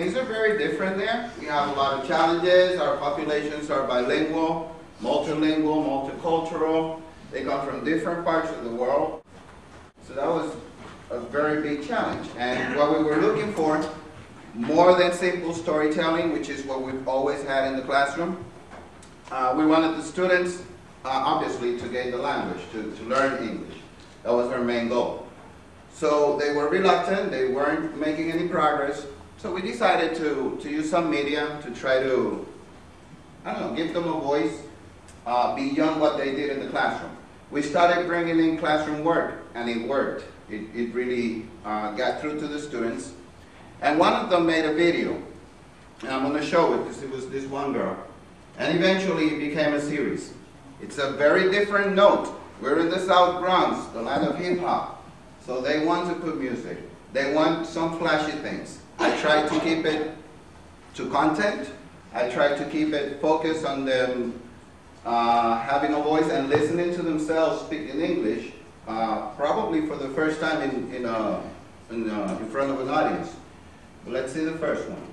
things are very different there. We have a lot of challenges. Our populations are bilingual, multilingual, multicultural. They come from different parts of the world. So that was a very big challenge. And what we were looking for, more than simple storytelling, which is what we've always had in the classroom, we wanted the students, obviously, to gain the language, to learn English. That was our main goal. So they were reluctant, they weren't making any progress, so we decided to use some media to try to, I don't know, give them a voice beyond what they did in the classroom. We started bringing in classroom work, and it worked. It really got through to the students. And one of them made a video, and I'm going to show it, because it was this one girl. And eventually it became a series. It's a very different note. We're in the South Bronx, the land of hip-hop. So they want to put music. They want some flashy things. I try to keep it to content. I try to keep it focused on them having a voice and listening to themselves speak in English, probably for the first time in front of an audience. But let's see the first one.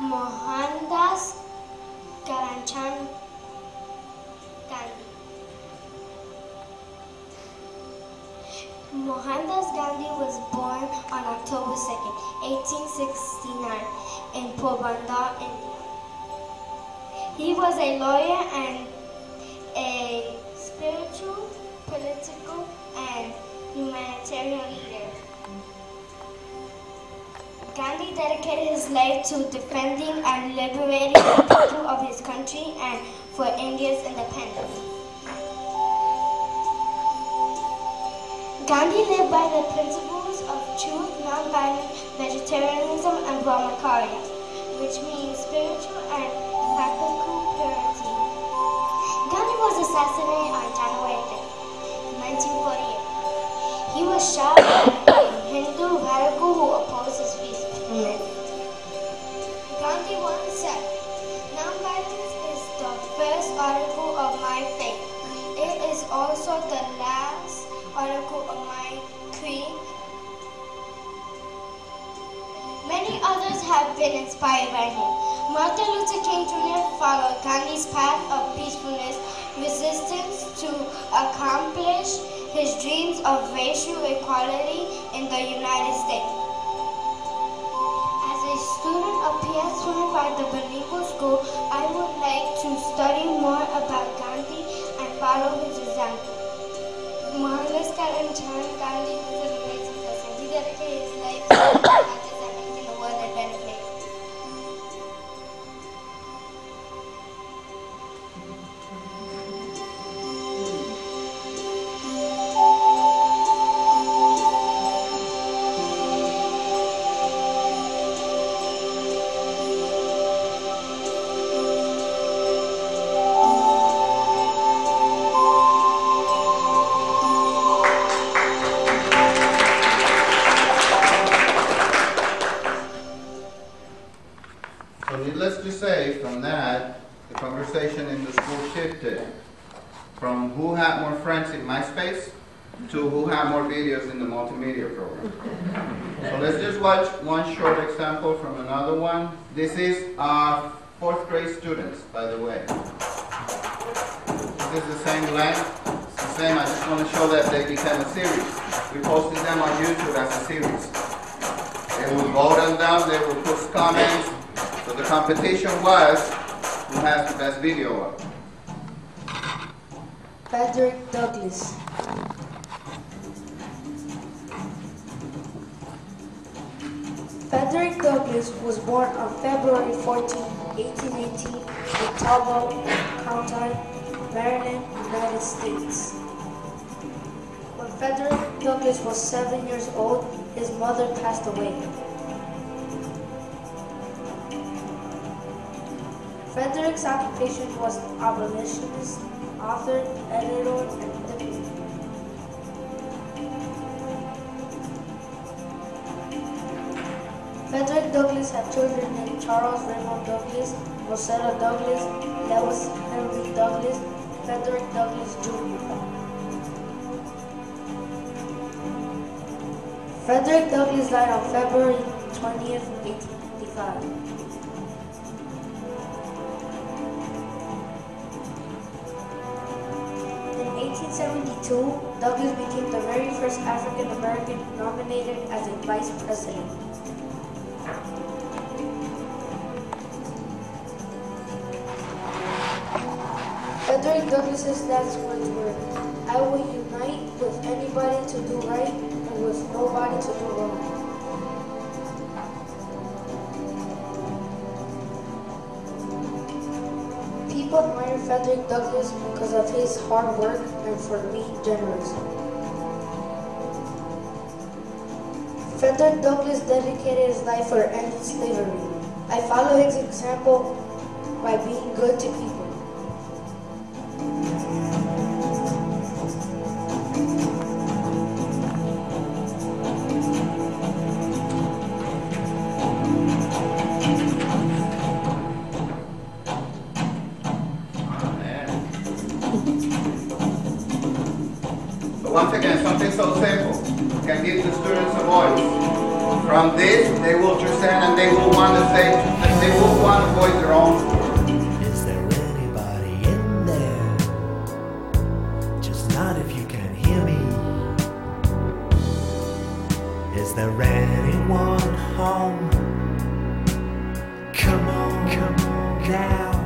Mohandas Gandhi. Mohandas Gandhi was born on October 2nd, 1869 in Porbandar, India. He was a lawyer and a spiritual, political, and humanitarian leader. Gandhi dedicated his life to defending and liberating the people of his country and for India's independence. Gandhi lived by the principles of truth, non-violence, vegetarianism, and Brahmacharya, which means spiritual and practical purity. Gandhi was assassinated on January 5th, 1948. He was shot by a Hindu radical who opposed his peace movement. Gandhi once said, "Nonviolence is the first article of my faith. It is also the last article of my creed." Many others have been inspired by him. Martin Luther King Jr. followed Gandhi's path of peacefulness, resistance to accomplish his dreams of racial equality in the United States. As a student of PS4 at the Benigno School, I would like to study more about Gandhi and follow his example. Mohandas Gandhi was an amazing person. He dedicated his life to others and making the world a better place. From who had more friends in MySpace to who had more videos in the multimedia program. So let's just watch one short example from another one. This is fourth grade students, by the way. This is the same length. It's the same. I just want to show that they became a series. We posted them on YouTube as a series. They would vote on them. They would post comments. So the competition was who has the best video up. Frederick Douglass. Frederick Douglass was born on February 14, 1818 in Talbot County, Maryland, United States. When Frederick Douglass was 7 years old, his mother passed away. Frederick's occupation was abolitionist, author, editor, and diplomat. Douglass had children named Charles Raymond Douglass, Rosetta Douglass, Lewis Henry Douglass, Frederick Douglass Jr. Frederick Douglass died on February 20th, 1855. In 1872, Douglass became the very first African American nominated as a vice president. Frederick Douglass's last words were, "I will unite with anybody to do right and with nobody to do wrong." People admire Frederick Douglass because of his hard work and for being generous. Frederick Douglass dedicated his life for ending slavery. I follow his example by being good to people. From this, they will understand and they will want to say, and they will want to voice their own. Is there anybody in there? Just not if you can hear me. Is there anyone home? Come on, come down.